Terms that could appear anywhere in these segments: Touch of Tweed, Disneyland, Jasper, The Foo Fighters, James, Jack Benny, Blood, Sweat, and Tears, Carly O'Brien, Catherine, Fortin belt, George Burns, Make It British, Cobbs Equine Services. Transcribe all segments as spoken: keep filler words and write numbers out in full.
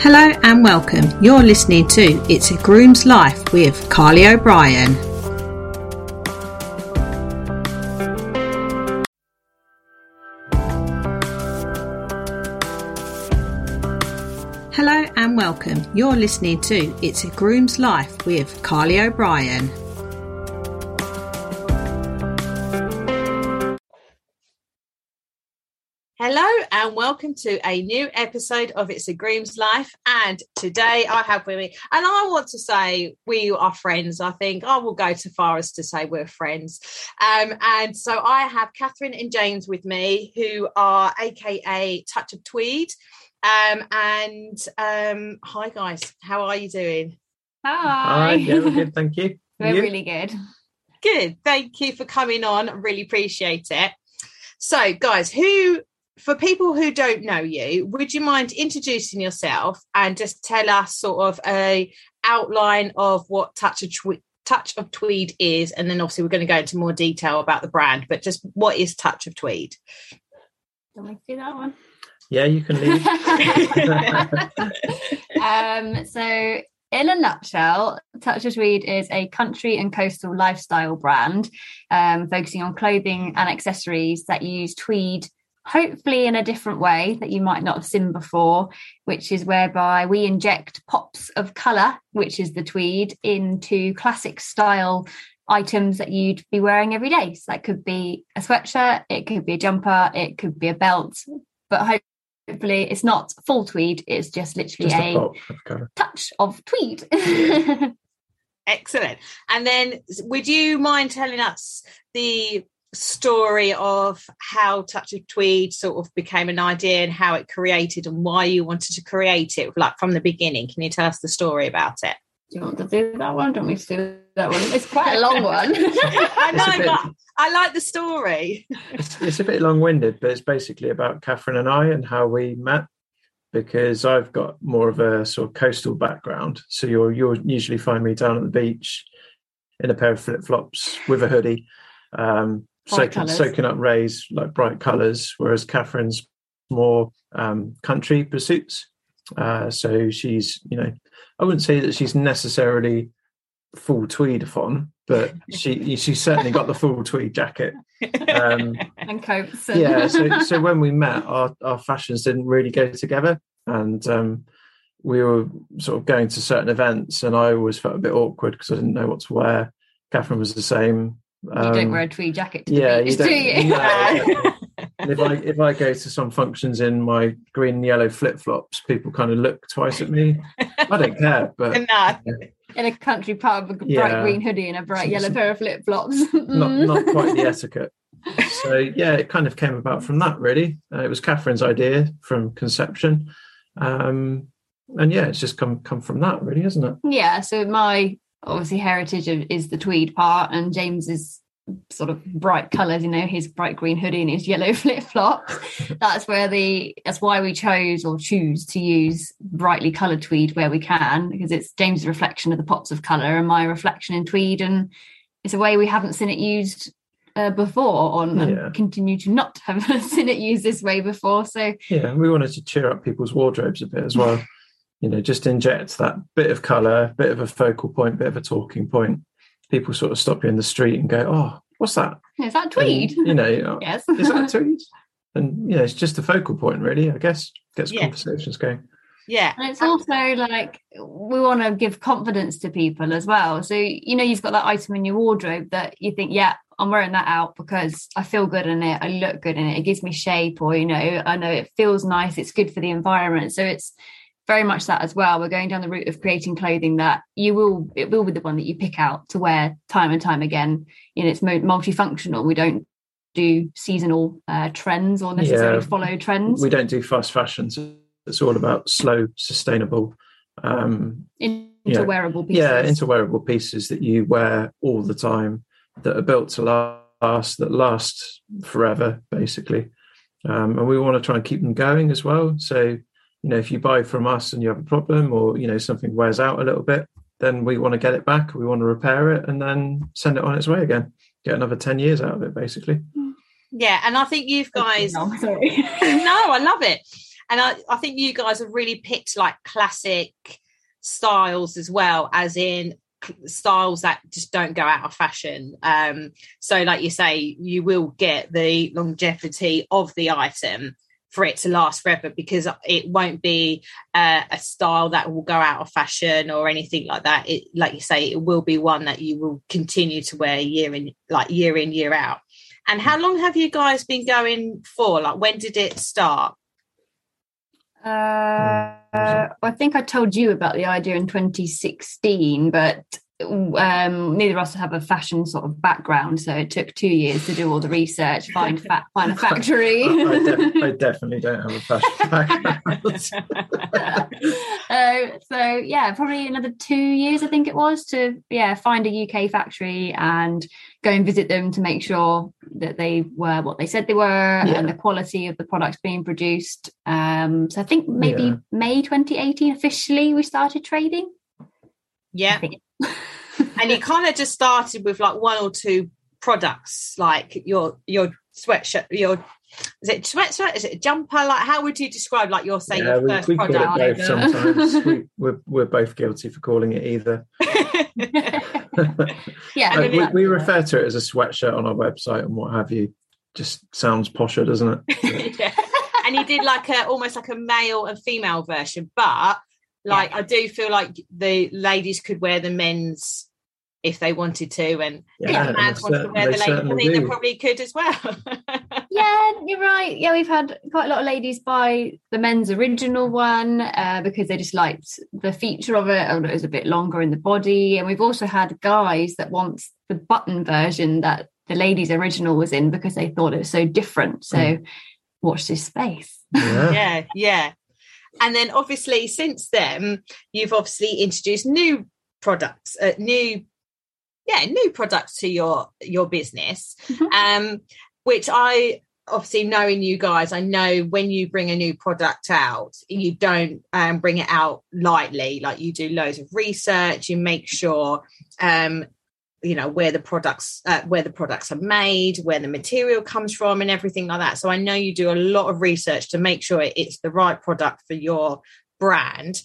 Hello and welcome. You're listening to It's a Groom's Life with Carly O'Brien. Hello and welcome. You're listening to It's a Groom's Life with Carly O'Brien. Hello and welcome to a new episode of It's a Groom's Life, and today I have with me, and I want to say we are friends. I think I will go so far as to say we're friends, um, and so I have Catherine and James with me, who are aka Touch of Tweed, um, and um, hi guys, how are you doing? Hi. Hi, yeah, we're good, thank you. We're you? Really good. Good, thank you for coming on, really appreciate it. So guys, who... for people who don't know you, would you mind introducing yourself and just tell us sort of a outline of what Touch of Tweed, Touch of Tweed is, and then obviously we're going to go into more detail about the brand, but just what is Touch of Tweed? Don't want to do that one. Yeah, you can leave. um, so in a nutshell, Touch of Tweed is a country and coastal lifestyle brand um, focusing on clothing and accessories that use tweed, hopefully in a different way that you might not have seen before, which is whereby we inject pops of colour, which is the tweed, into classic style items that you'd be wearing every day. So that could be a sweatshirt, it could be a jumper, it could be a belt, but hopefully it's not full tweed, it's just literally just a, a touch of tweed. Excellent. And then would you mind telling us the story of how Touch of Tweed sort of became an idea and how it created and why you wanted to create it, like from the beginning? Can you tell us the story about it? Do you want to do that one? Don't we do that one? It's quite a long one. I know, bit, I like the story. It's, it's a bit long-winded, but it's basically about Catherine and I and how we met, because I've got more of a sort of coastal background. So you'll you'll usually find me down at the beach in a pair of flip-flops with a hoodie. Um, Soaking, soaking up rays, like bright colours, whereas Catherine's more um, country pursuits. Uh, so she's, you know, I wouldn't say that she's necessarily full tweed-a-thon, but she she's certainly got the full tweed jacket. Um, and coats. And... yeah, so, so when we met, our, our fashions didn't really go together, and um, we were sort of going to certain events, and I always felt a bit awkward because I didn't know what to wear. Catherine was the same. You um, don't wear a tweed jacket to yeah, the beach, you do you? No. And if I if I go to some functions in my green and yellow flip flops, people kind of look twice at me. I don't care, but nah. you know. In a country pub, a bright yeah. green hoodie and a bright yellow pair of flip flops. not not quite the etiquette. So yeah, it kind of came about from that. Really, uh, it was Catherine's idea from conception, um, and yeah, it's just come come from that. Really, isn't it? Yeah. So my. Obviously heritage of, is the tweed part, and James's sort of bright colours, you know, his bright green hoodie and his yellow flip-flops. That's where the that's why we chose or choose to use brightly coloured tweed where we can, because it's James's reflection of the pops of colour and my reflection in tweed, and it's a way we haven't seen it used uh, before on, yeah. and continue to not have seen it used this way before. So yeah, we wanted to cheer up people's wardrobes a bit as well. You know, just inject that bit of colour, bit of a focal point, bit of a talking point. People sort of stop you in the street and go, oh, what's that? Is that tweed? And, you know, yes. Is that tweed? And, you know, it's just a focal point, really, I guess. Gets yeah. conversations going. Yeah. And it's also like we want to give confidence to people as well. So, you know, you've got that item in your wardrobe that you think, yeah, I'm wearing that out because I feel good in it. I look good in it. It gives me shape, or, you know, I know it feels nice. It's good for the environment. So it's very much that as well. We're going down the route of creating clothing that you will, it will be the one that you pick out to wear time and time again. You know, it's multifunctional. We don't do seasonal uh, trends or necessarily yeah, follow trends. We don't do fast fashions. It's all about slow, sustainable. Um, into you know, wearable pieces. Yeah, into wearable pieces that you wear all the time, that are built to last, that last forever, basically. Um, and we want to try and keep them going as well. So, you know, if you buy from us and you have a problem, or, you know, something wears out a little bit, then we want to get it back. We want to repair it and then send it on its way again. Get another ten years out of it, basically. Yeah. And I think you've guys. Oh, sorry. No, I love it. And I, I think you guys have really picked like classic styles as well, as in styles that just don't go out of fashion. Um, so like you say, you will get the longevity of the item for it to last forever, because it won't be uh, a style that will go out of fashion or anything like that. It, like you say, it will be one that you will continue to wear year in, like year in, year out. And how long have you guys been going for? Like, when did it start? Uh, I think I told you about the idea in twenty sixteen, but um, neither of us have a fashion sort of background, so it took two years to do all the research, find fa- find a factory. I, I, def- I definitely don't have a fashion background. uh, so yeah, probably another two years, I think it was, to yeah find a U K factory and go and visit them to make sure that they were what they said they were, yeah. and the quality of the products being produced. Um, so I think maybe yeah. May twenty eighteen officially we started trading. Yeah. And you kind of just started with like one or two products, like your your sweatshirt, your is it sweatshirt? Is it a jumper? Like, how would you describe like your say yeah, your we, first we product? Call it both sometimes. we, we're, we're both guilty for calling it either. yeah, like, we, we refer to it as a sweatshirt on our website and what have you. Just sounds posher, doesn't it? yeah. And you did like a almost like a male and female version, but. Like, yeah. I do feel like the ladies could wear the men's if they wanted to, and yeah, if the man wants to wear the ladies, I think do. They probably could as well. yeah, you're right. Yeah, we've had quite a lot of ladies buy the men's original one uh, because they just liked the feature of it, and it was a bit longer in the body. And we've also had guys that want the button version that the ladies' original was in because they thought it was so different. So mm. watch this space. Yeah, yeah. yeah. And then, obviously, since then, you've obviously introduced new products, uh, new, yeah, new products to your your business, mm-hmm. um, which I obviously, knowing you guys, I know when you bring a new product out, you don't um, bring it out lightly. Like, you do loads of research, you make sure, um, you know, where the products uh, where the products are made, where the material comes from, and everything like that. So I know you do a lot of research to make sure it's the right product for your brand.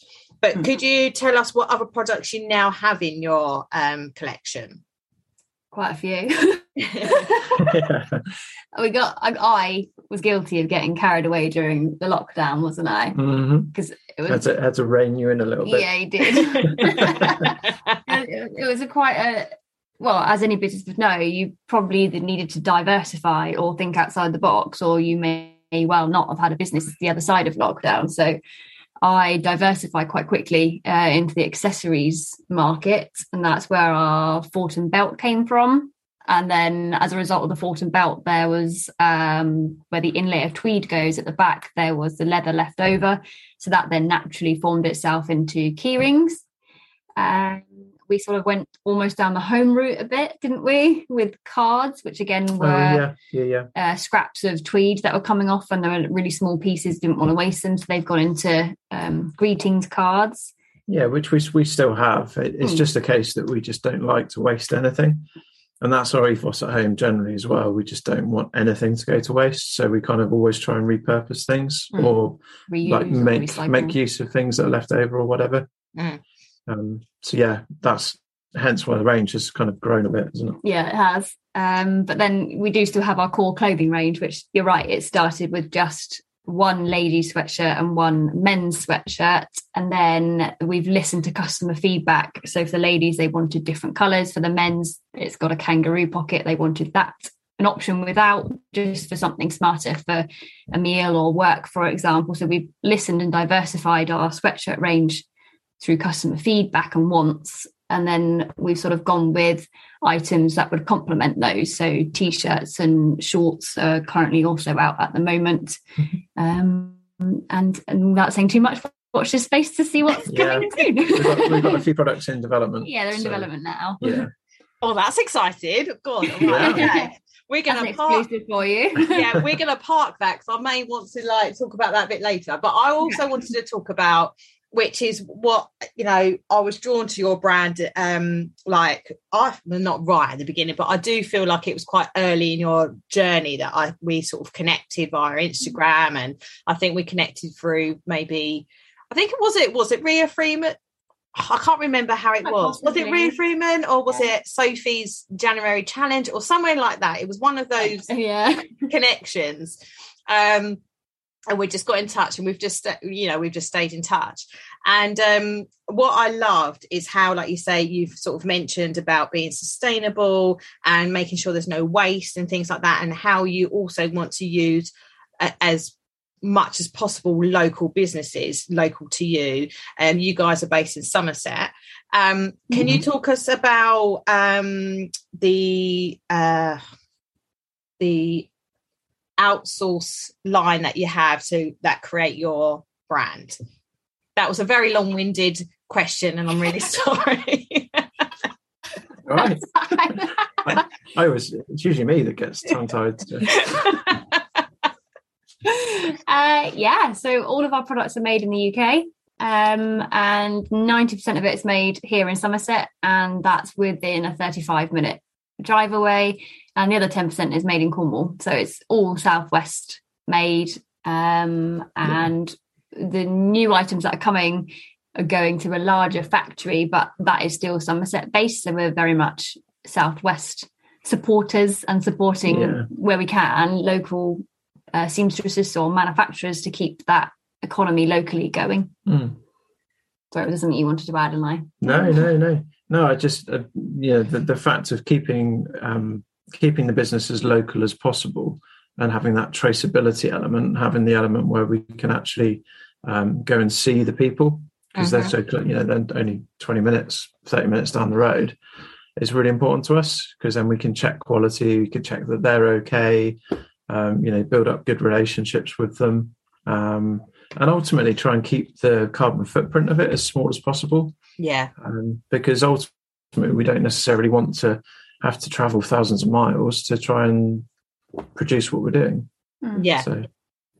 But mm. could you tell us what other products you now have in your um, collection? Quite a few. yeah. We got. I, I was guilty of getting carried away during the lockdown, wasn't I? Because mm-hmm. it was had to, had to rein you in a little bit. Yeah, you did. it, it was a quite a. Well, as any business would know, you probably either needed to diversify or think outside the box, or you may well not have had a business the other side of lockdown. So I diversified quite quickly uh, into the accessories market, and that's where our Fortin belt came from. And then as a result of the Fortin belt, there was um, where the inlay of tweed goes at the back, there was the leather left over. So that then naturally formed itself into key rings. Um, we sort of went almost down the home route a bit, didn't we, with cards, which again were oh, yeah, yeah, yeah. Uh, scraps of tweed that were coming off, and they were really small pieces, didn't want to waste them, so they've gone into um, greetings cards. Yeah, which we, we still have. It, it's mm. just a case that we just don't like to waste anything, and that's our ethos at home generally as well. We just don't want anything to go to waste, so we kind of always try and repurpose things mm. or Reuse like make, or make use of things that are left over or whatever. Mm. Um, so yeah, that's hence why the range has kind of grown a bit, isn't it? Yeah, it has. Um, but then we do still have our core clothing range, which you're right, it started with just one ladies' sweatshirt and one men's sweatshirt, and then we've listened to customer feedback. So for the ladies, they wanted different colours. For the men's, it's got a kangaroo pocket. They wanted that, an option without, just for something smarter for a meal or work, for example. So we've listened and diversified our sweatshirt range through customer feedback and wants, and then we've sort of gone with items that would complement those. So t-shirts and shorts are currently also out at the moment, um, and, and without saying too much, watch this space to see what's yeah. coming soon. we've, got, we've got a few products in development. Yeah, they're in so, development now. Yeah. Oh, that's excited. God, right, yeah. okay. We're going to park for you. yeah, we're going to park that because I may want to like talk about that a bit later. But I also wanted to talk about which is what, you know, I was drawn to your brand, um, like, I, not right at the beginning, but I do feel like it was quite early in your journey that I we sort of connected via Instagram, and I think we connected through maybe, I think it was it, was it Rhea Freeman? I can't remember how it was. Was it Rhea Freeman or was yeah. it Sophie's January Challenge or somewhere like that? It was one of those yeah. connections. Um, and we just got in touch, and we've just, you know, we've just stayed in touch. And um, what I loved is how, like you say, you've sort of mentioned about being sustainable and making sure there's no waste and things like that, and how you also want to use uh, as much as possible local businesses local to you, and um, you guys are based in Somerset. Um can mm-hmm. you talk us about um the uh the outsource line that you have to that create your brand? That was a very long-winded question, and I'm really sorry. All right. I, I was it's usually me that gets tongue-tied. Uh, yeah, so all of our products are made in the U K, um, and ninety percent of it is made here in Somerset, and that's within a thirty-five minute drive away, and the other ten percent is made in Cornwall, so it's all Southwest made, um, and yeah. the new items that are coming are going to a larger factory, but that is still Somerset based, so we're very much Southwest supporters and supporting yeah. where we can local Uh, seamstresses or manufacturers to keep that economy locally going. Mm. Sorry, was there something you wanted to add, and I? No, no, no, no. I just, uh, yeah, the, the fact of keeping um, keeping the business as local as possible, and having that traceability element, having the element where we can actually um, go and see the people, because uh-huh. they're so, you know, they're only twenty minutes, thirty minutes down the road, is really important to us, because then we can check quality, we can check that they're okay. Um, you know, build up good relationships with them, um, and ultimately try and keep the carbon footprint of it as small as possible. Yeah. Um, because ultimately we don't necessarily want to have to travel thousands of miles to try and produce what we're doing. Yeah. So.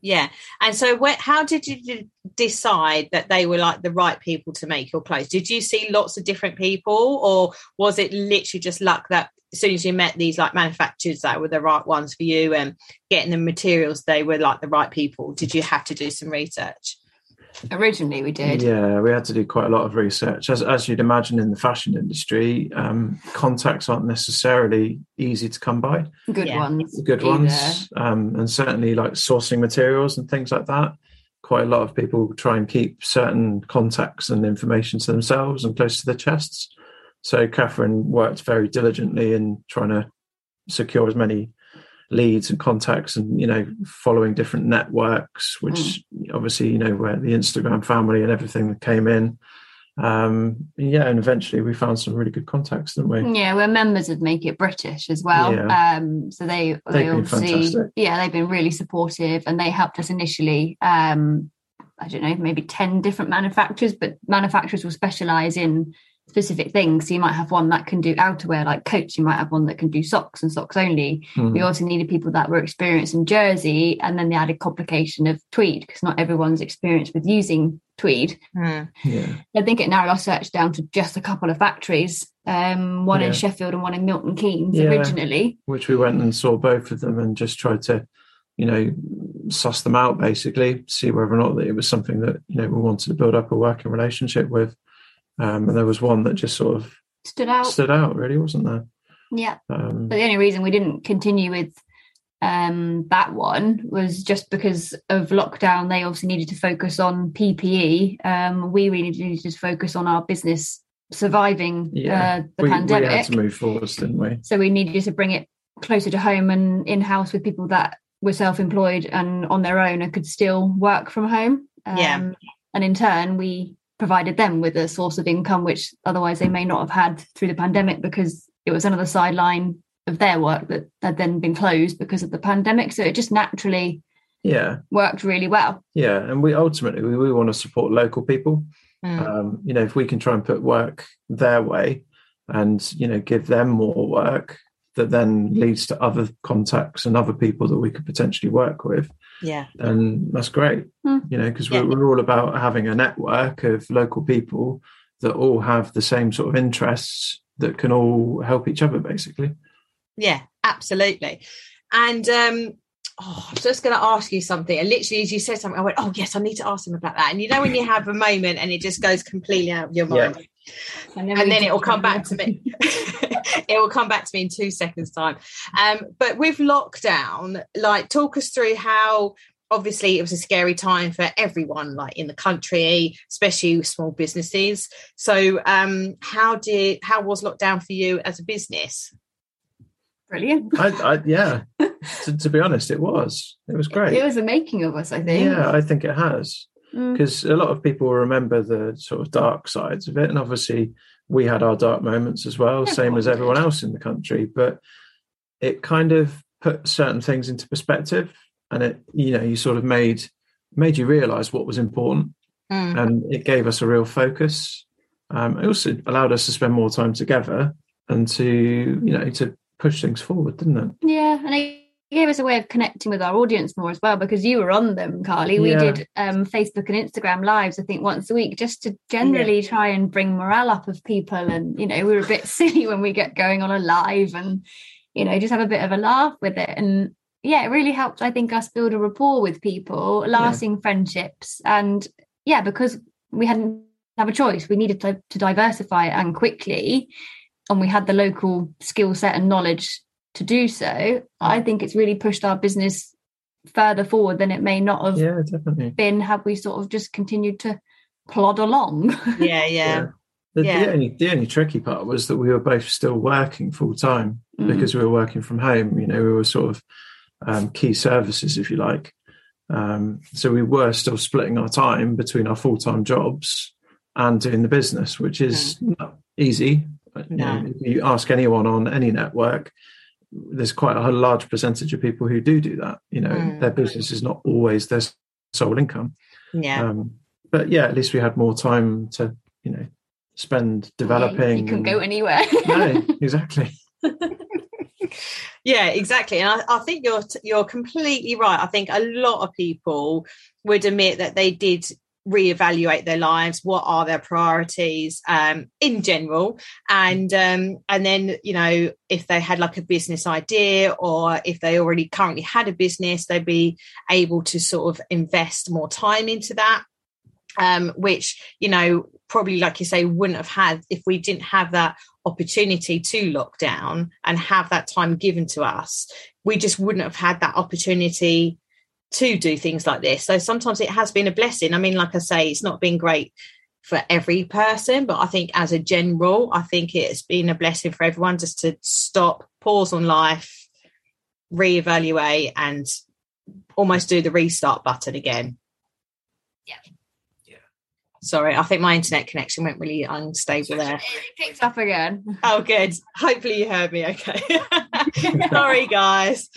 Yeah. And so where, how did you decide that they were like the right people to make your clothes? Did you see lots of different people, or was it literally just luck that as soon as you met these like manufacturers that were the right ones for you, and getting the materials, they were like the right people? Did you have to do some research? Originally we did. Yeah, we had to do quite a lot of research. As, as you'd imagine in the fashion industry, um, contacts aren't necessarily easy to come by. Good yeah. ones. Good either. ones. Um, and certainly like sourcing materials and things like that. Quite a lot of people try and keep certain contacts and information to themselves and close to their chests. So Catherine worked very diligently in trying to secure as many leads and contacts, and, you know, following different networks, which mm. obviously, you know, where the Instagram family and everything that came in. Um, yeah, and eventually we found some really good contacts, didn't we? Yeah, we're members of Make It British as well. Yeah. Um, so they, they've they obviously, been fantastic. Yeah, they've been really supportive, and they helped us initially. Um, I don't know, maybe ten different manufacturers, but manufacturers will specialise in specific things. So you might have one that can do outerwear like coats, you might have one that can do socks and socks only. Mm. We also needed people that were experienced in jersey, and then the added complication of tweed, because not everyone's experienced with using tweed. Mm. Yeah. I think it narrowed our search down to just a couple of factories, um one yeah. in Sheffield and one in Milton Keynes yeah. originally, which we went and saw both of them and just tried to, you know, suss them out, basically see whether or not that it was something that, you know, we wanted to build up a working relationship with. Um, and there was one that just sort of stood out, stood out really, wasn't there? Yeah. Um, but the only reason we didn't continue with um, that one was just because of lockdown. They obviously needed to focus on P P E. Um, we really needed to focus on our business surviving yeah. uh, the we, pandemic. We had to move forward, didn't we? So we needed to bring it closer to home and in-house with people that were self-employed and on their own and could still work from home. Um, yeah. And in turn, we provided them with a source of income which otherwise they may not have had through the pandemic, because it was another sideline of their work that had then been closed because of the pandemic. So it just naturally yeah worked really well. Yeah, and we ultimately we, we want to support local people. Mm. Um, you know, if we can try and put work their way and, you know, give them more work, that then leads to other contacts and other people that we could potentially work with. Yeah. And that's great, mm. you know, because yeah. we're, we're all about having a network of local people that all have the same sort of interests that can all help each other, basically. Yeah, absolutely. And um, oh, I was just going to ask you something. And literally, as you said something, I went, oh, yes, I need to ask him about that. And you know when you have a moment and it just goes completely out of your mind? Yeah. And then it will come back to me. It will come back to me in two seconds' time. Um, but with lockdown, like, talk us through how... Obviously, it was a scary time for everyone, like in the country, especially small businesses. So um, how did how was lockdown for you as a business? Brilliant. I, I, yeah, to, to be honest, it was. It was great. It was the making of us, I think. Yeah, I think it has. Because mm. a lot of people remember the sort of dark sides of it. And obviously, we had our dark moments as well, yeah, same as everyone else in the country. But it kind of put certain things into perspective. And it, you know, you sort of made made you realise what was important, mm. and it gave us a real focus. Um, it also allowed us to spend more time together and to, you know, to push things forward, didn't it? Yeah, and it gave us a way of connecting with our audience more as well, because you were on them, Carly. We yeah. did um, Facebook and Instagram lives, I think, once a week, just to generally yeah. try and bring morale up of people. And you know, we were a bit silly when we get going on a live, and you know, just have a bit of a laugh with it and. Yeah, it really helped, I think, us build a rapport with people, lasting yeah. friendships. And, yeah, because we hadn't have a choice. We needed to, to diversify and quickly, and we had the local skill set and knowledge to do so. I think it's really pushed our business further forward than it may not have yeah, definitely. been had we sort of just continued to plod along. Yeah, yeah. yeah. The, yeah. the, only, the only tricky part was that we were both still working full-time mm. because we were working from home. You know, we were sort of... Um, key services, if you like. Um, so we were still splitting our time between our full-time jobs and doing the business, which is yeah. not easy. No. You know, if you ask anyone on any network, there's quite a large percentage of people who do do that. You know, mm. their business is not always their sole income. Yeah. Um, but yeah, at least we had more time to, you know, spend developing. You can go anywhere. No, exactly. Yeah, exactly. And I, I think you're you're completely right. I think a lot of people would admit that they did reevaluate their lives. What are their priorities um, in general? And um, and then, you know, if they had like a business idea, or if they already currently had a business, they'd be able to sort of invest more time into that, um, which, you know, probably, like you say, wouldn't have had if we didn't have that opportunity to lock down and have that time given to us. We just wouldn't have had that opportunity to do things like this. So sometimes it has been a blessing. I mean, like I say, it's not been great for every person, but I think as a general, I think it's been a blessing for everyone just to stop, pause on life, reevaluate, and almost do the restart button again. Yeah. Sorry, I think my internet connection went really unstable there. It picked up again. Oh, good. Hopefully you heard me okay. Sorry, guys.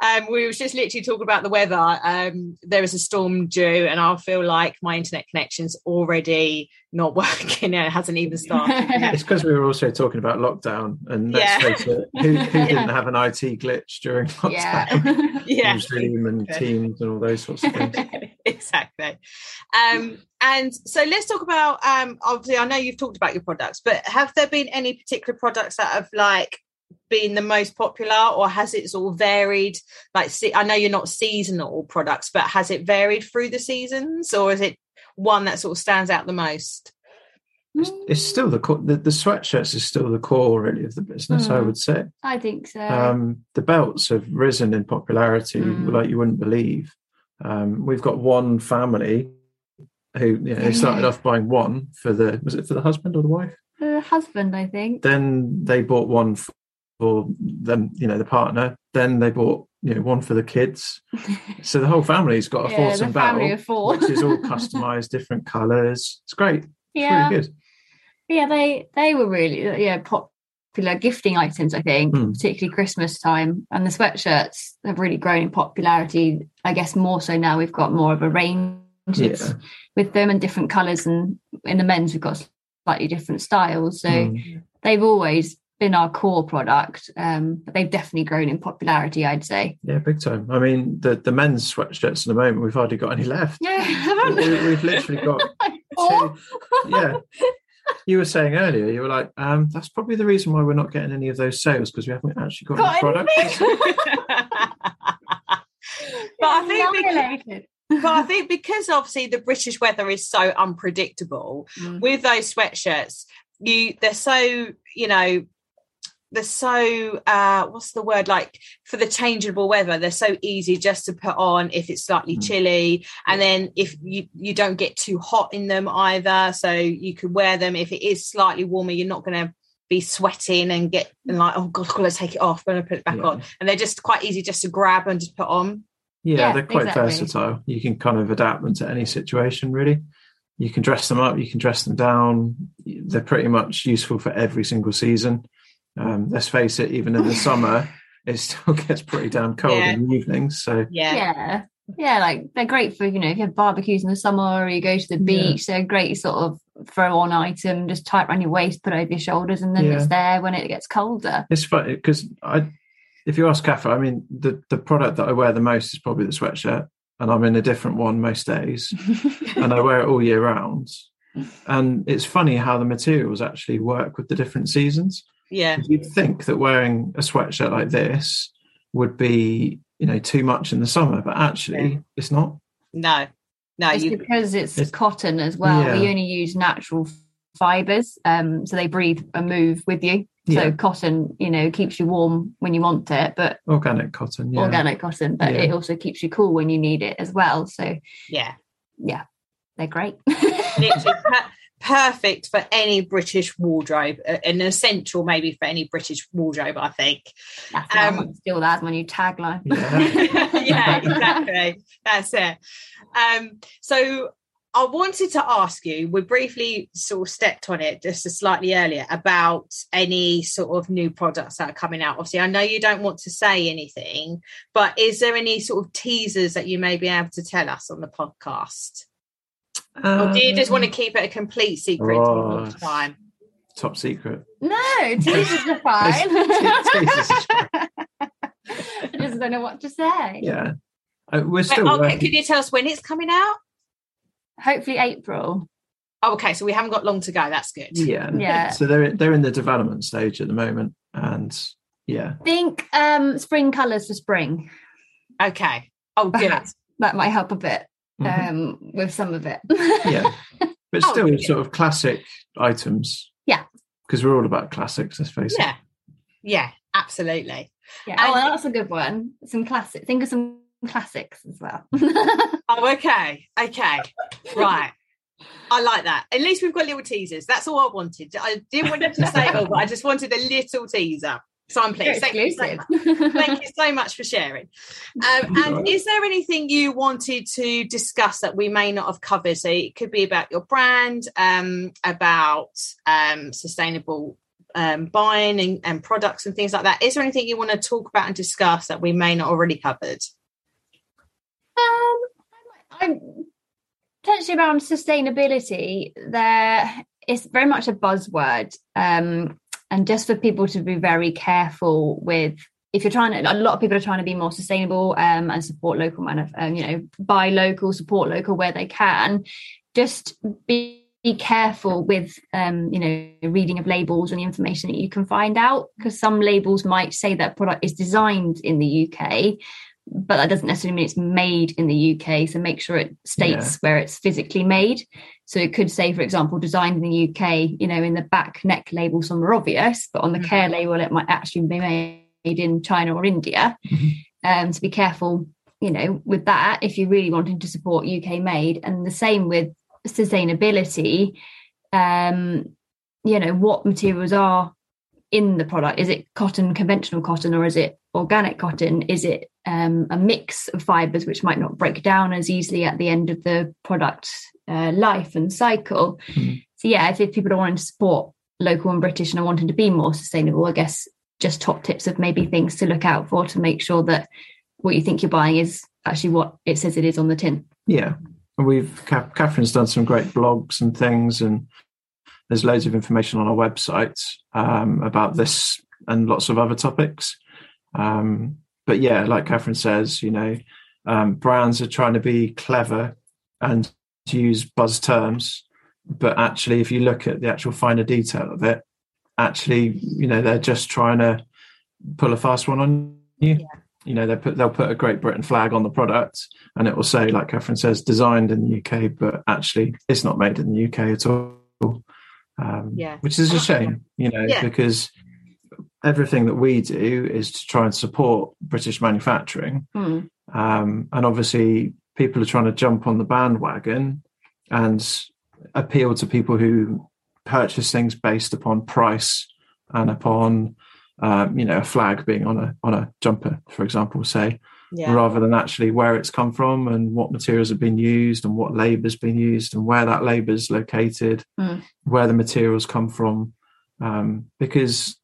Um, we were just literally talking about the weather. Um, there is a storm due, and I feel like my internet connection's already not working. It hasn't even started. It's because we were also talking about lockdown, and let's yeah. face it, who, who yeah. didn't have an I T glitch during lockdown? Yeah. Zoom yeah. and Teams and all those sorts of things. Exactly. Um, and so let's talk about, um, obviously, I know you've talked about your products, but have there been any particular products that have, like, been the most popular, or has it all varied? Like, see, I know you're not seasonal products, but has it varied through the seasons, or is it one that sort of stands out the most? It's, it's still the core. The, the sweatshirts is still the core, really, of the business, mm. I would say. I think so. Um, the belts have risen in popularity mm. like you wouldn't believe. Um, we've got one family who, you know, started off buying one for the, was it for the husband or the wife? The husband, I think. Then they bought one for them, you know, the partner. Then they bought, you know, one for the kids. So the whole family's got a yeah, Fortin belt, which is all customised, different colours. It's great. Yeah, it's really good. Yeah, they they were really yeah popular gifting items, I think, mm. particularly Christmas time. And the sweatshirts have really grown in popularity. I guess more so now we've got more of a range yeah. with them and different colours, and in the men's we've got slightly different styles. So mm. they've always been our core product, um, but they've definitely grown in popularity, I'd say. Yeah, big time. I mean, the, the men's sweatshirts at the moment, we've hardly got any left. Yeah, haven't we, we, we've literally got two. Yeah. You were saying earlier, you were like, um, that's probably the reason why we're not getting any of those sales, because we haven't actually got, got any products. But I think because, but I think because obviously the British weather is so unpredictable, mm. with those sweatshirts, you they're so, you know, they're so uh what's the word, like, for the changeable weather, they're so easy just to put on if it's slightly mm. chilly, and then if you you don't get too hot in them either, so you could wear them if it is slightly warmer. You're not going to be sweating and get and like, oh god, I've got to take it off, I'm going to put it back yeah. on. And they're just quite easy just to grab and just put on. Yeah, yeah, they're quite exactly. versatile. You can kind of adapt them to any situation, really. You can dress them up, you can dress them down. They're pretty much useful for every single season. Um, let's face it, even in the summer, it still gets pretty damn cold yeah. in the evenings. So yeah. yeah, yeah, like they're great for, you know, if you have barbecues in the summer or you go to the beach, yeah. they're great sort of throw-on item, just tie it around your waist, put it over your shoulders, and then yeah. it's there when it gets colder. It's funny because I, if you ask Kafa, I mean, the, the product that I wear the most is probably the sweatshirt, and I'm in a different one most days, and I wear it all year round. And it's funny how the materials actually work with the different seasons. Yeah, you'd think that wearing a sweatshirt like this would be, you know, too much in the summer, but actually yeah. it's not. No, no, it's you... because it's, it's cotton as well. Yeah. We only use natural fibres, um, so they breathe and move with you. So yeah. cotton, you know, keeps you warm when you want it, but organic cotton, yeah. organic cotton, but yeah. it also keeps you cool when you need it as well. So yeah, yeah, they're great. Perfect for any British wardrobe, an essential maybe for any British wardrobe, I think. That's um, still that's my new tagline. Yeah, yeah, exactly. That's it. Um, so I wanted to ask you, we briefly sort of stepped on it just slightly earlier about any sort of new products that are coming out. Obviously, I know you don't want to say anything, but is there any sort of teasers that you may be able to tell us on the podcast? Um, or do you just want to keep it a complete secret all the time? Top secret. No, teasers are fine. teasers are fine. I just don't know what to say. Yeah. Uh, we're still Wait, okay, could you tell us when it's coming out? Hopefully April. Oh, okay. So we haven't got long to go. That's good. Yeah. yeah. So they're, they're in the development stage at the moment. And yeah. Think um, spring colours for spring. Okay. Oh, Perhaps good. That might help a bit. Mm-hmm. Um, with some of it, yeah, but oh, still sort of classic items, yeah, because we're all about classics, let's face yeah. it. Yeah, yeah, absolutely. Yeah, and oh, well, that's a good one. Some classic. Think of some classics as well. Oh, okay, okay, right. I like that. At least we've got little teasers. That's all I wanted. I didn't want to say all, but I just wanted a little teaser. So I'm pleased. Thank you, so Thank you so much for sharing. Um, and is there anything you wanted to discuss that we may not have covered? So it could be about your brand, um, about um, sustainable um, buying and, and products and things like that. Is there anything you want to talk about and discuss that we may not already covered? Um, I'm potentially around sustainability. There is very much a buzzword. Um, And just for people to be very careful with, if you're trying to, a lot of people are trying to be more sustainable um, and support local, manuf- um, you know, buy local, support local where they can. Just be careful with, um, you know, reading of labels and the information that you can find out, because some labels might say that product is designed in the U K, but that doesn't necessarily mean it's made in the U K. So make sure it states yeah. where it's physically made. So it could say, for example, designed in the U K, you know, in the back neck label somewhere obvious, but on the mm-hmm. care label, it might actually be made in China or India. Mm-hmm. Um, so be careful, you know, with that, if you're really wanting to support U K made. And the same with sustainability, um, you know, what materials are in the product? Is it cotton, conventional cotton, or is it organic cotton? Is it um, a mix of fibres which might not break down as easily at the end of the product uh, life and cycle? Mm-hmm. So yeah, if, if people are wanting to support local and British and are wanting to be more sustainable, I guess just top tips of maybe things to look out for to make sure that what you think you're buying is actually what it says it is on the tin. Yeah, and we've Catherine's done some great blogs and things, and There's loads of information on our website um, about this and lots of other topics. Um, but yeah, like Catherine says, you know, um, brands are trying to be clever and to use buzz terms, but actually, if you look at the actual finer detail of it, actually, you know, they're just trying to pull a fast one on you. Yeah. You know, they put, they'll put a Great Britain flag on the product and it will say, like Catherine says, designed in the U K, but actually it's not made in the U K at all. Um, yeah. Which is a shame, you know, yeah. because everything that we do is to try and support British manufacturing. Mm. Um, and obviously people are trying to jump on the bandwagon and appeal to people who purchase things based upon price and upon Um, you know, a flag being on a on a jumper, for example, say, yeah. rather than actually where it's come from and what materials have been used and what labour's been used and where that labour's located, mm. where the materials come from. Um, because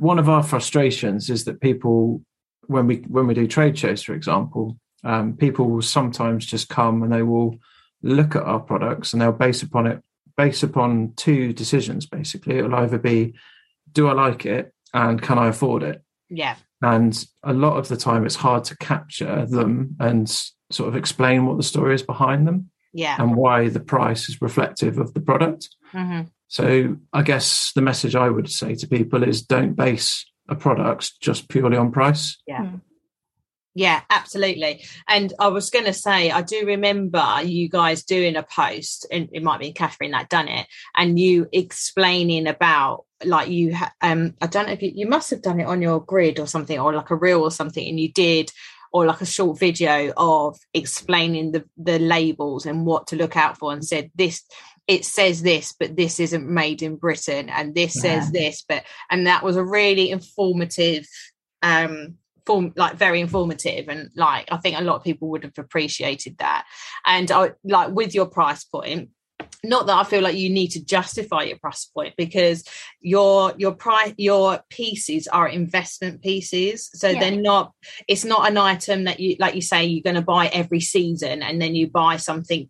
one of our frustrations is that people, when we when we do trade shows, for example, um, people will sometimes just come and they will look at our products and they'll base upon it, base upon two decisions, basically. It'll either be, do I like it and can I afford it? Yeah. And a lot of the time it's hard to capture them and sort of explain what the story is behind them. Yeah. And why the price is reflective of the product. Mm-hmm. So I guess the message I would say to people is don't base a product just purely on price. Yeah. Mm. Yeah, absolutely. And I was going to say, I do remember you guys doing a post, and it might be Catherine that done it, and you explaining about, like, you, um, I don't know if you, you must have done it on your grid or something, or like a reel or something, and you did, or like a short video of explaining the, the labels and what to look out for, and said this, it says this, but this isn't made in Britain, and this yeah. says this, but, and that was a really informative, um, Form, like very informative, and like I think a lot of people would have appreciated that. And I like with your price point, not that I feel like you need to justify your price point, because your your price your pieces are investment pieces, so yeah. they're not, it's not an item that you, like you say, you're going to buy every season and then you buy something.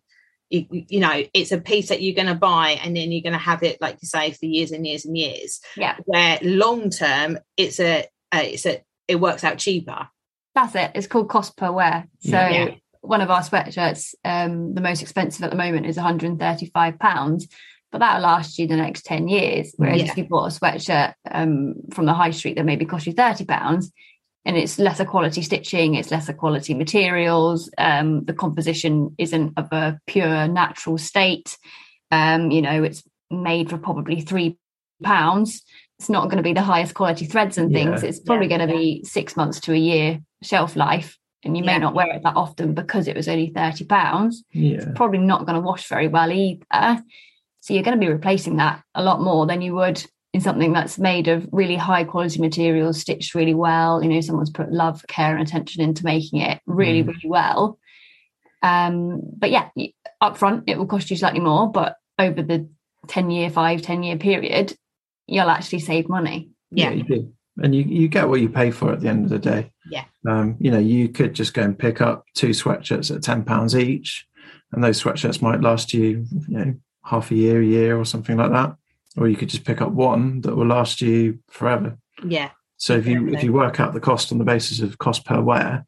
You, you know, it's a piece that you're going to buy and then you're going to have it, like you say, for years and years and years. Yeah, where long term it's a uh, it's a it works out cheaper. That's it. It's called cost per wear. So yeah. one of our sweatshirts, um, the most expensive at the moment is one hundred thirty-five pounds, but that'll last you the next ten years. Whereas yeah. if you bought a sweatshirt um, from the high street that maybe cost you thirty pounds, and it's lesser quality stitching, it's lesser quality materials, um, the composition isn't of a pure natural state. Um, you know, it's made for probably three pounds. It's not going to be the highest quality threads and things. Yeah. It's probably yeah. going to be six months to a year shelf life, and you may yeah. not wear it that often because it was only thirty pounds. Yeah. It's probably not going to wash very well either. So you're going to be replacing that a lot more than you would in something that's made of really high quality materials, stitched really well. You know, someone's put love, care and attention into making it really, mm. really well. Um, but yeah, up front, it will cost you slightly more, but over the ten-year, five, ten-year period, you'll actually save money. Yeah, yeah, you do. And you, you get what you pay for at the end of the day. Yeah. Um, you know, you could just go and pick up two sweatshirts at ten pounds each, and those sweatshirts might last you, you know, half a year, a year or something like that. Or you could just pick up one that will last you forever. Yeah. So if you if you work out the cost on the basis of cost per wear,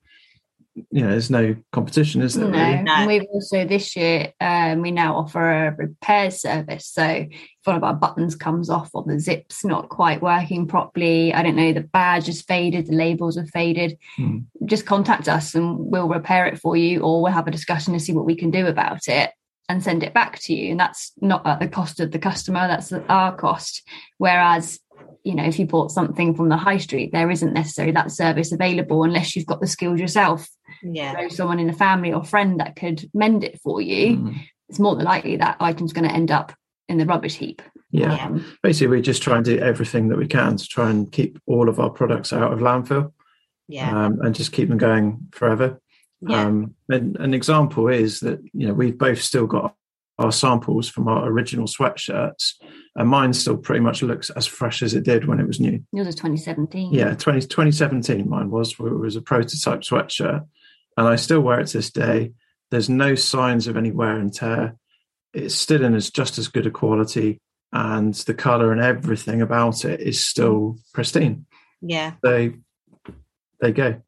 you know, there's no competition, is there? No. Really? No. And we've also this year, um, we now offer a repair service. So if one of our buttons comes off or the zip's not quite working properly, I don't know, the badge is faded, the labels are faded, hmm. just contact us and we'll repair it for you, or we'll have a discussion to see what we can do about it and send it back to you. And that's not at the cost of the customer, that's our cost. Whereas, you know, if you bought something from the high street, there isn't necessarily that service available unless you've got the skills yourself. Yeah. So someone in the family or friend that could mend it for you, mm. it's more than likely that item's going to end up in the rubbish heap. Yeah. Um, Basically, we just try and do everything that we can to try and keep all of our products out of landfill. Yeah. Um, and just keep them going forever. Yeah. Um, and an example is that, you know, we've both still got our samples from our original sweatshirts, and mine still pretty much looks as fresh as it did when it was new. Yours was twenty seventeen. Yeah, twenty, twenty seventeen mine was. It was a prototype sweatshirt, and I still wear it to this day. There's no signs of any wear and tear. It's still in as just as good a quality. and the colour and everything about it is still pristine. Yeah. So there you go.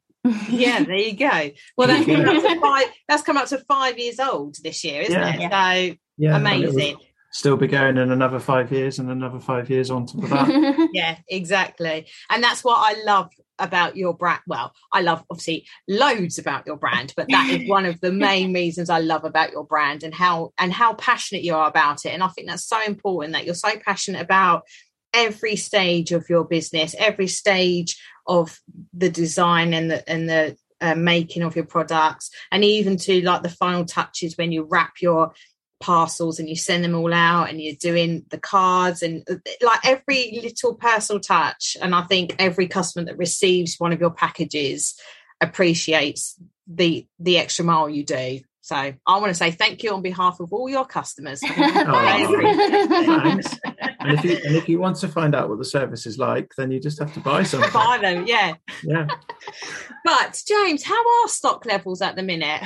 Yeah, there you go. Well, that's come up to five, that's come up to five years old this year, isn't yeah. it? Yeah. So yeah, amazing. Still be going in another five years and another five years on top of that. Yeah, exactly. And that's what I love about your brand. Well, I love obviously loads about your brand, but that is one of the main reasons I love about your brand and how and how passionate you are about it. And I think that's so important, that you're so passionate about every stage of your business, every stage of the design and the and the uh, making of your products, and even to like the final touches when you wrap your parcels and you send them all out and you're doing the cards and like every little personal touch. And I think every customer that receives one of your packages appreciates the the extra mile you do. So I want to say thank you on behalf of all your customers. Oh, thanks. And if, you, and if you want to find out what the service is like, then you just have to buy something. Buy them, yeah. Yeah. But, James, how are stock levels at the minute?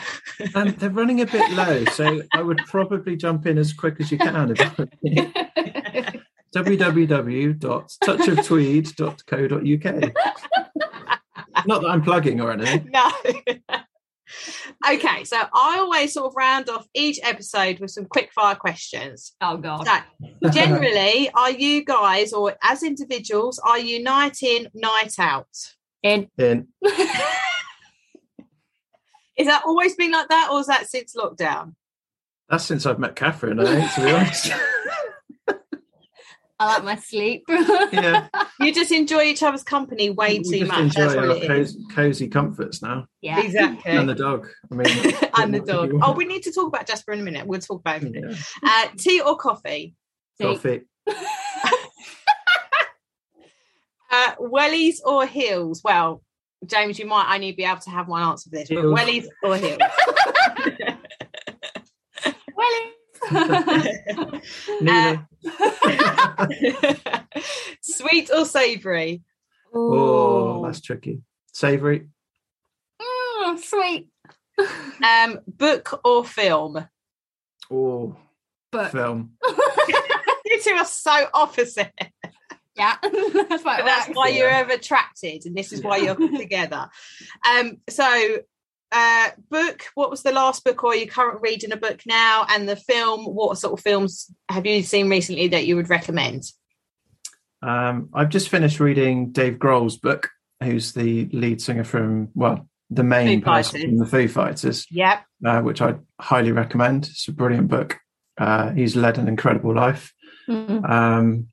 Um, they're running a bit low, so I would probably jump in as quick as you can. w w w dot touch of tweed dot co dot u k. Not that I'm plugging or anything. No. Okay, so I always sort of round off each episode with some quick fire questions. Oh, God. So, generally, are you guys, or as individuals, are you night in, night out? In. In. Is that always been like that, or is that since lockdown? That's since I've met Catherine, I think, to be honest. I like my sleep. Yeah. You just enjoy each other's company way we too just much. Enjoy That's our cozy, cozy comforts now. Yeah, exactly. And the dog. I mean, and the dog. Oh, we need to talk about Jasper in a minute. We'll talk about him in a minute. Yeah. Uh, tea or coffee? Coffee. uh, wellies or heels? Well, James, you might only be able to have one answer for this. Heels. But wellies or heels? Wellies. uh, sweet or savoury? Oh, that's tricky. Savoury. Mm, sweet. Um, book or film? Oh, book. Film. You two are so opposite. Yeah, that's, but that's why you're ever attracted, and this is why you're together. Um, so. Uh, book, what was the last book, or are you currently reading a book now? And the film, what sort of films have you seen recently that you would recommend? Um, I've just finished reading Dave Grohl's book, who's the lead singer from, well, the main Foo person Fighters. From the Foo Fighters, yep. uh, which I highly recommend. It's a brilliant book. Uh, he's led an incredible life. Mm. Um,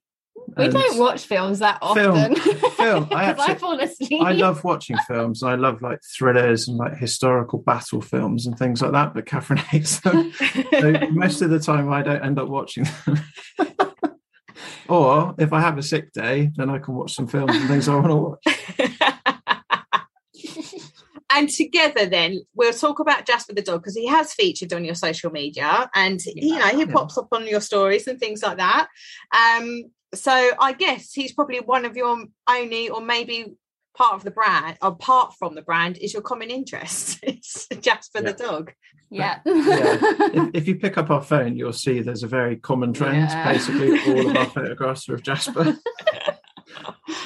we don't watch films that often. Film. film. I, actually, I fall asleep. I love watching films. I love like thrillers and like historical battle films and things like that, but Catherine hates them. So most of the time I don't end up watching them. Or if I have a sick day, then I can watch some films and things I want to watch. And together then we'll talk about Jasper the dog, because he has featured on your social media and yeah, you know, he yeah. pops up on your stories and things like that. Um So I guess he's probably one of your only, or maybe part of the brand, apart from the brand, is your common interest. It's Jasper yeah. the dog. Yeah. yeah. If, if you pick up our phone, you'll see there's a very common trend. Yeah. Basically, all of our photographs are of Jasper.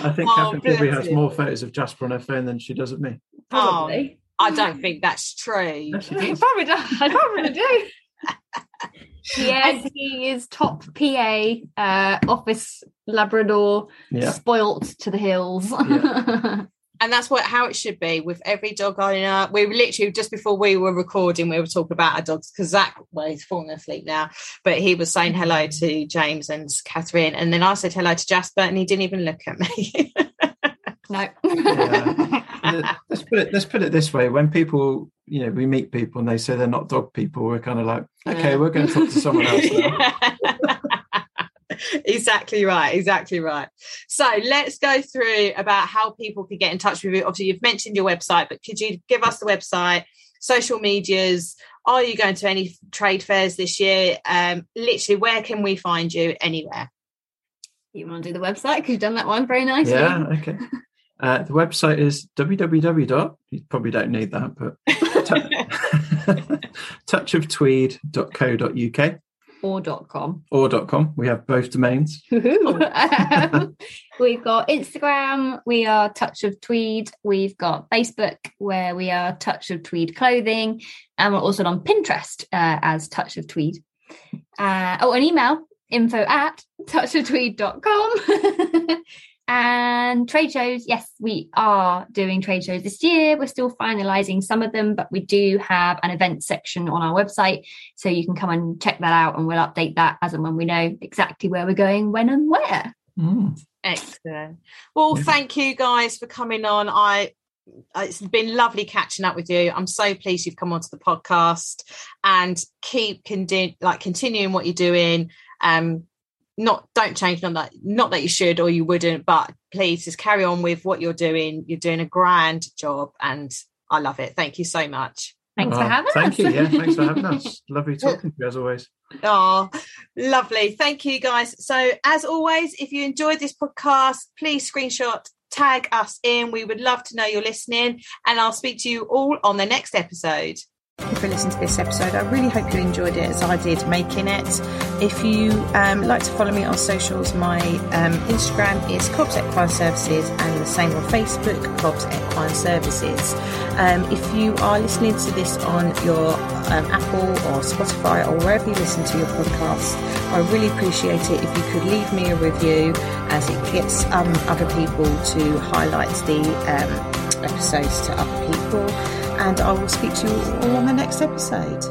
I think oh, Catherine probably has more photos of Jasper on her phone than she does of me. Probably. Oh, I don't think that's true. Yes, I probably do. I probably do. Yes, he is top P A, uh, office Labrador, yeah. spoilt to the hills. Yeah. And that's what how it should be with every dog owner. We were literally, just before we were recording, we were talking about our dogs, because Zach, well, he's fallen asleep now, but he was saying hello to James and Catherine. And then I said hello to Jasper and he didn't even look at me. No. Yeah. Let's put it, let's put it this way. When people, you know, we meet people and they say they're not dog people, we're kind of like, okay, we're going to talk to someone else now. Exactly right, exactly right. So let's go through about how people can get in touch with you. Obviously, you've mentioned your website, but could you give us the website, social medias? Are you going to any trade fairs this year? Um, literally, where can we find you anywhere? You want to do the website, because you've done that one very nicely. Yeah, okay. Uh, the website is w w w dot you probably don't need that, but touch of tweed dot co dot u k. or .com. Or .com. We have both domains. um, we've got Instagram. We are Touch of Tweed. We've got Facebook, where we are Touch of Tweed Clothing. And we're also on Pinterest uh, as Touch of Tweed. Uh, oh, an email, info at touch of tweed dot com. And trade shows, yes, we are doing trade shows this year. We're still finalising some of them, but we do have an event section on our website, so you can come and check that out, and we'll update that as and when we know exactly where we're going, when and where. Mm. Excellent. Well, yeah. Thank you guys for coming on. I it's been lovely catching up with you. I'm so pleased you've come onto the podcast, and keep condi- like continuing what you're doing. Um, Not don't change on that. Not that you should or you wouldn't, but please just carry on with what you're doing. You're doing a grand job, and I love it. Thank you so much. Thanks oh, for having thank us. Thank you. Yeah, thanks for having us. Lovely talking to you as always. Oh, lovely. Thank you, guys. So as always, if you enjoyed this podcast, please screenshot, tag us in. We would love to know you're listening, and I'll speak to you all on the next episode. Thank you for listening to this episode. I really hope you enjoyed it as I did making it. If you um, like to follow me on socials, my um, Instagram is Cobbs Equine Services, and the same on Facebook, Cobbs Equine Services. Um, if you are listening to this on your um, Apple or Spotify or wherever you listen to your podcast, I really appreciate it if you could leave me a review, as it gets um, other people to highlight the um, episodes to other people. And I will speak to you all on the next episode.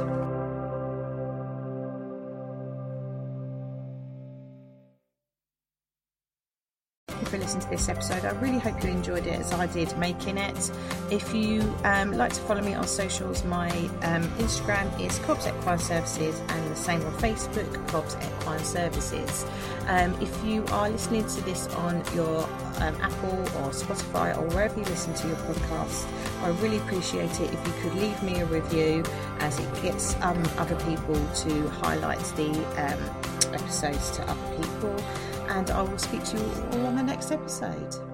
For listening to this episode. I really hope you enjoyed it as I did making it. If you um, like to follow me on socials, my um, Instagram is Cobbs Equine Services, and the same on Facebook, Cobbs Equine Services. Um, if you are listening to this on your um, Apple or Spotify or wherever you listen to your podcast, I really appreciate it if you could leave me a review, as it gets um, other people to highlight the um, episodes to other people. And I will speak to you all on the next episode.